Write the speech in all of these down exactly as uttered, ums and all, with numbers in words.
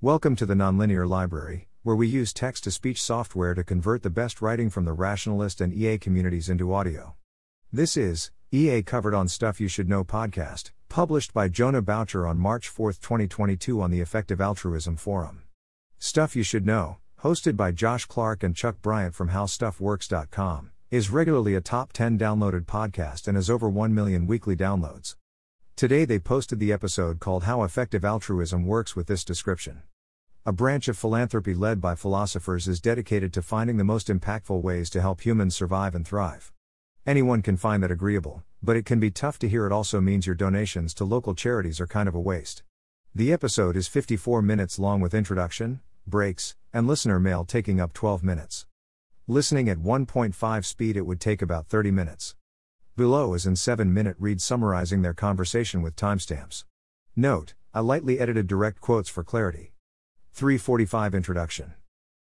Welcome to the Nonlinear Library, where we use text-to-speech software to convert the best writing from the Rationalist and E A communities into audio. This is, E A Covered on Stuff You Should Know podcast, published by Jonah Boucher on March fourth, twenty twenty-two on the Effective Altruism Forum. Stuff You Should Know, hosted by Josh Clark and Chuck Bryant from How Stuff Works dot com, is regularly a top ten downloaded podcast and has over one million weekly downloads. Today they posted the episode called How Effective Altruism Works with this description. A branch of philanthropy led by philosophers is dedicated to finding the most impactful ways to help humans survive and thrive. Anyone can find that agreeable, but it can be tough to hear. It also means your donations to local charities are kind of a waste. The episode is fifty-four minutes long with introduction, breaks, and listener mail taking up twelve minutes. Listening at one point five speed it would take about thirty minutes. Below is in seven minute read summarizing their conversation with timestamps. Note, I lightly edited direct quotes for clarity. three forty-five Introduction.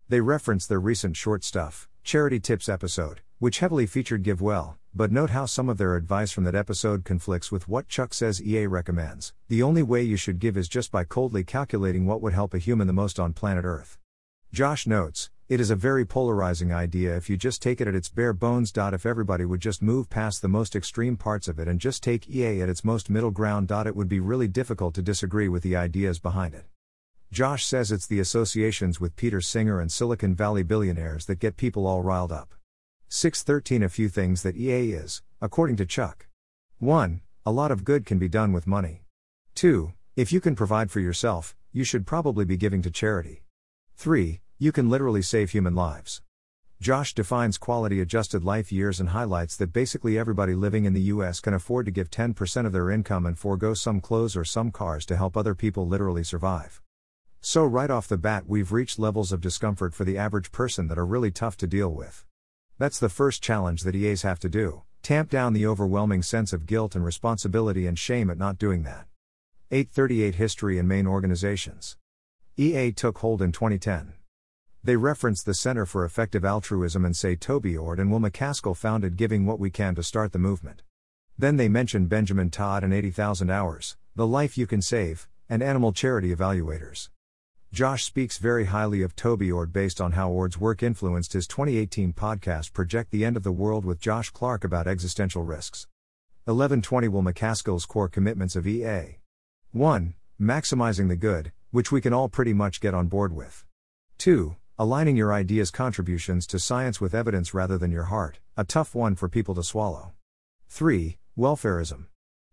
They reference their recent Short Stuff, Charity Tips episode, which heavily featured Give Well, but note how some of their advice from that episode conflicts with what Chuck says E A recommends. The only way you should give is just by coldly calculating what would help a human the most on planet Earth. Josh notes, it is a very polarizing idea if you just take it at its bare bones. If everybody would just move past the most extreme parts of it and just take E A at its most middle ground. It would be really difficult to disagree with the ideas behind it. Josh says it's the associations with Peter Singer and Silicon Valley billionaires that get people all riled up. six thirteen A few things that E A is, according to Chuck. one. A lot of good can be done with money. two. If you can provide for yourself, you should probably be giving to charity. three. You can literally save human lives. Josh defines quality-adjusted life years and highlights that basically everybody living in the U S can afford to give ten percent of their income and forego some clothes or some cars to help other people literally survive. So right off the bat we've reached levels of discomfort for the average person that are really tough to deal with. That's the first challenge that E As have to do, tamp down the overwhelming sense of guilt and responsibility and shame at not doing that. eight thirty-eight History and main organizations. E A took hold in twenty ten. They reference the Center for Effective Altruism and say Toby Ord and Will MacAskill founded Giving What We Can to start the movement. Then they mention Benjamin Todd and eighty thousand hours, The Life You Can Save, and Animal Charity Evaluators. Josh speaks very highly of Toby Ord based on how Ord's work influenced his twenty eighteen podcast Project the End of the World with Josh Clark about existential risks. eleven twenty Will MacAskill's core commitments of E A. one. Maximizing the good, which we can all pretty much get on board with. two. Aligning your ideas' contributions to science with evidence rather than your heart, a tough one for people to swallow. three. Welfarism.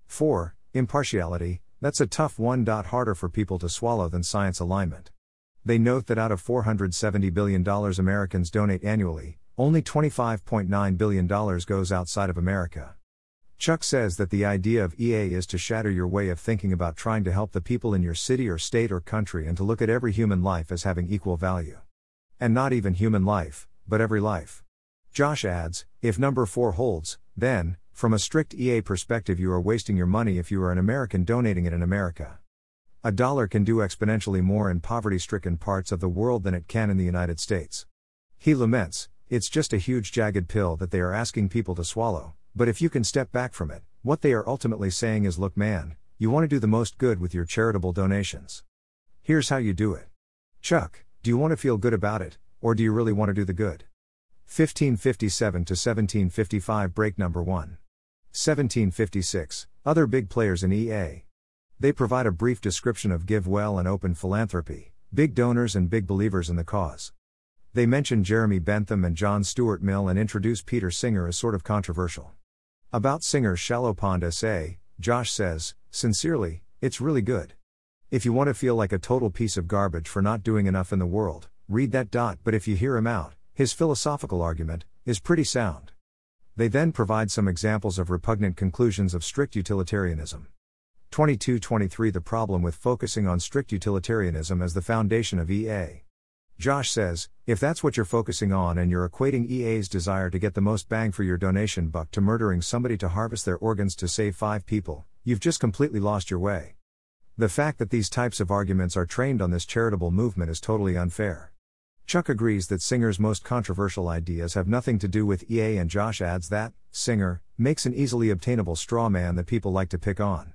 four. Impartiality, that's a tough one. Harder for people to swallow than science alignment. They note that out of four hundred seventy billion dollars Americans donate annually, only twenty-five point nine billion dollars goes outside of America. Chuck says that the idea of E A is to shatter your way of thinking about trying to help the people in your city or state or country and to look at every human life as having equal value. And not even human life, but every life. Josh adds, if number four holds, then, from a strict E A perspective you are wasting your money if you are an American donating it in America. A dollar can do exponentially more in poverty-stricken parts of the world than it can in the United States. He laments, it's just a huge jagged pill that they are asking people to swallow, but if you can step back from it, what they are ultimately saying is look man, you want to do the most good with your charitable donations. Here's how you do it. Chuck. Do you want to feel good about it, or do you really want to do the good? fifteen fifty-seven to seventeen fifty-five Break number one. seventeen fifty-six, Other big players in E A. They provide a brief description of Give Well and Open Philanthropy, big donors and big believers in the cause. They mention Jeremy Bentham and John Stuart Mill and introduce Peter Singer as sort of controversial. About Singer's Shallow Pond essay, Josh says, sincerely, it's really good. If you want to feel like a total piece of garbage for not doing enough in the world, read that. But if you hear him out, his philosophical argument is pretty sound. They then provide some examples of repugnant conclusions of strict utilitarianism. twenty-two twenty-three The problem with focusing on strict utilitarianism as the foundation of E A. Josh says, if that's what you're focusing on and you're equating E A's desire to get the most bang for your donation buck to murdering somebody to harvest their organs to save five people, you've just completely lost your way. The fact that these types of arguments are trained on this charitable movement is totally unfair. Chuck agrees that Singer's most controversial ideas have nothing to do with E A, and Josh adds that Singer makes an easily obtainable straw man that people like to pick on.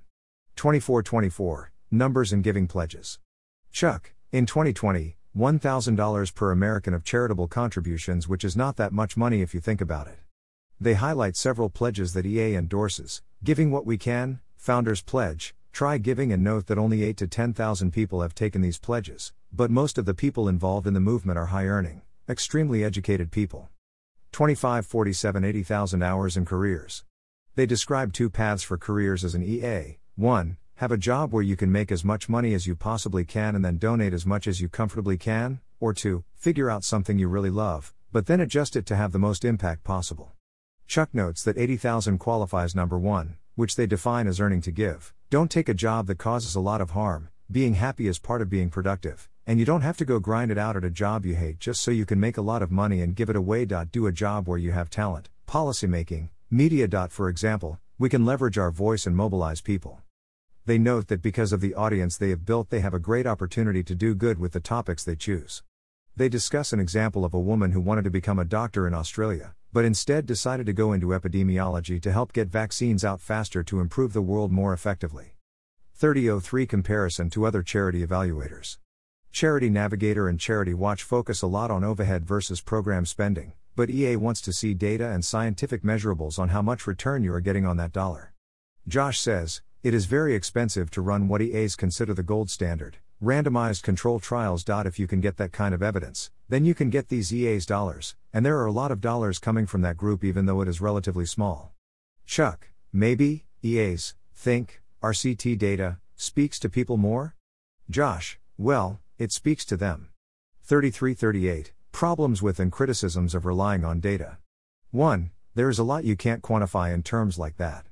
twenty-four twenty-four, Numbers and Giving Pledges. Chuck, In twenty twenty, one thousand dollars per American of charitable contributions, which is not that much money if you think about it. They highlight several pledges that E A endorses: Giving What We Can, Founders Pledge, Try Giving, and note that only eight to ten thousand people have taken these pledges, but most of the people involved in the movement are high-earning, extremely educated people. twenty-five forty-seven eighty thousand Hours and Careers. They describe two paths for careers as an E A: one, have a job where you can make as much money as you possibly can and then donate as much as you comfortably can, or two, figure out something you really love, but then adjust it to have the most impact possible. Chuck notes that eighty thousand qualifies number one, which they define as earning to give. Don't take a job that causes a lot of harm. Being happy is part of being productive, and you don't have to go grind it out at a job you hate just so you can make a lot of money and give it away. Do a job where you have talent, policymaking, media. For example, we can leverage our voice and mobilize people. They note that because of the audience they have built, they have a great opportunity to do good with the topics they choose. They discuss an example of a woman who wanted to become a doctor in Australia, but instead decided to go into epidemiology to help get vaccines out faster to improve the world more effectively. thirty oh three Comparison to other charity evaluators. Charity Navigator and Charity Watch focus a lot on overhead versus program spending, but E A wants to see data and scientific measurables on how much return you are getting on that dollar. Josh says, "It is very expensive to run what E As consider the gold standard, randomized control trials. If you can get that kind of evidence, then you can get these E As dollars, and there are a lot of dollars coming from that group even though it is relatively small." Chuck, maybe E As think R C T data speaks to people more? Josh, well, it speaks to them. thirty-three thirty-eight Problems with and criticisms of relying on data. one. There is a lot you can't quantify in terms like that.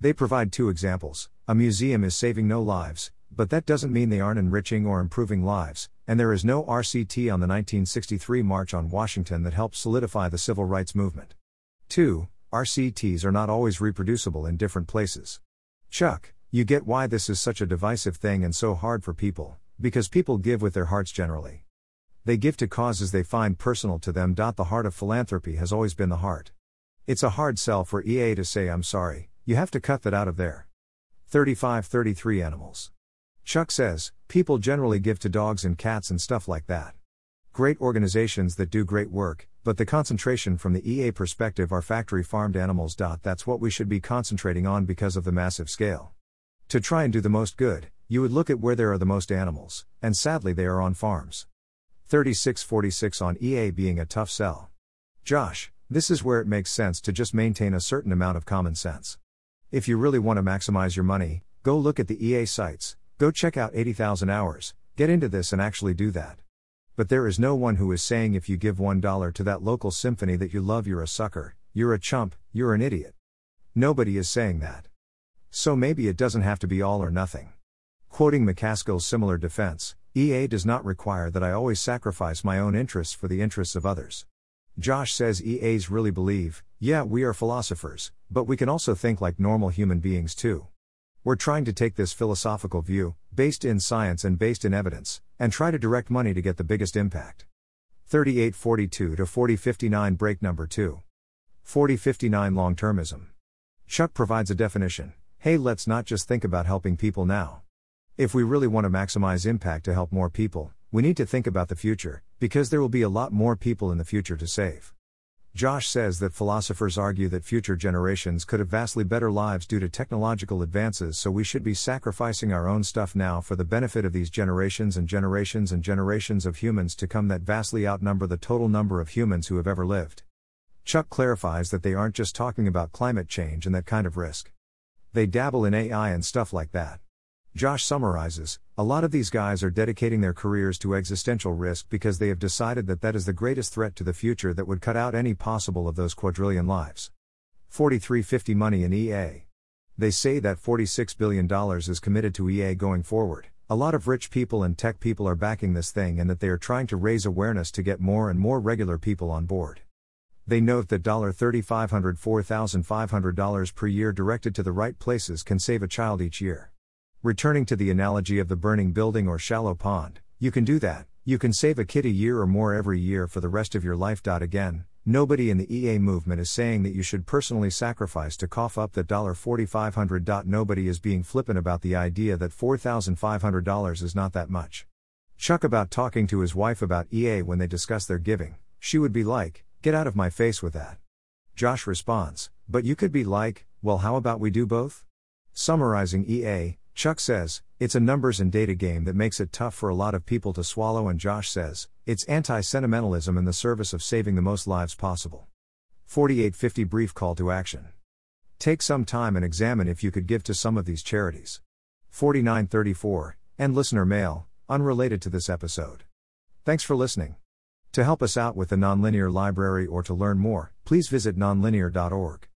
They provide two examples: a museum is saving no lives, but that doesn't mean they aren't enriching or improving lives, and there is no R C T on the nineteen sixty-three March on Washington that helped solidify the civil rights movement. two. R C Ts are not always reproducible in different places. Chuck, you get why this is such a divisive thing and so hard for people, because people give with their hearts generally. They give to causes they find personal to them. The heart of philanthropy has always been the heart. It's a hard sell for E A to say, "I'm sorry, you have to cut that out of there." thirty-five thirty-three Animals. Chuck says, "People generally give to dogs and cats and stuff like that. Great organizations that do great work, but the concentration from the E A perspective are factory farmed animals. That's what we should be concentrating on because of the massive scale. To try and do the most good, you would look at where there are the most animals, and sadly they are on farms." thirty-six forty-six On E A being a tough sell. Josh, this is where it makes sense to just maintain a certain amount of common sense. If you really want to maximize your money, go look at the E A sites. Go check out eighty thousand Hours, get into this and actually do that. But there is no one who is saying if you give one dollar to that local symphony that you love, you're a sucker, you're a chump, you're an idiot. Nobody is saying that. So maybe it doesn't have to be all or nothing. Quoting MacAskill's similar defense, E A does not require that I always sacrifice my own interests for the interests of others. Josh says E As really believe, yeah, we are philosophers, but we can also think like normal human beings too. We're trying to take this philosophical view, based in science and based in evidence, and try to direct money to get the biggest impact. thirty-eight forty-two to forty fifty-nine Break number two. forty fifty-nine Long-termism. Chuck provides a definition: hey, let's not just think about helping people now. If we really want to maximize impact to help more people, we need to think about the future, because there will be a lot more people in the future to save. Josh says that philosophers argue that future generations could have vastly better lives due to technological advances, so we should be sacrificing our own stuff now for the benefit of these generations and generations and generations of humans to come that vastly outnumber the total number of humans who have ever lived. Chuck clarifies that they aren't just talking about climate change and that kind of risk. They dabble in A I and stuff like that. Josh summarizes, a lot of these guys are dedicating their careers to existential risk because they have decided that that is the greatest threat to the future that would cut out any possible of those quadrillion lives. forty-three fifty Money in E A. They say that forty-six billion dollars is committed to E A going forward. A lot of rich people and tech people are backing this thing, and that they are trying to raise awareness to get more and more regular people on board. They note that three thousand five hundred dollars per year directed to the right places can save a child each year. Returning to the analogy of the burning building or shallow pond, you can do that. You can save a kid a year or more every year for the rest of your life. Again, nobody in the E A movement is saying that you should personally sacrifice to cough up that forty-five hundred dollars. Nobody is being flippant about the idea that four thousand five hundred dollars is not that much. Chuck about talking to his wife about E A when they discuss their giving. She would be like, "Get out of my face with that." Josh responds, "But you could be like, well, how about we do both?" Summarizing E A, Chuck says, "It's a numbers and data game that makes it tough for a lot of people to swallow," and Josh says, "It's anti-sentimentalism in the service of saving the most lives possible." forty-eight fifty Brief call to action. Take some time and examine if you could give to some of these charities. forty-nine thirty-four, end listener mail, unrelated to this episode. Thanks for listening. To help us out with the Nonlinear Library or to learn more, please visit nonlinear dot org.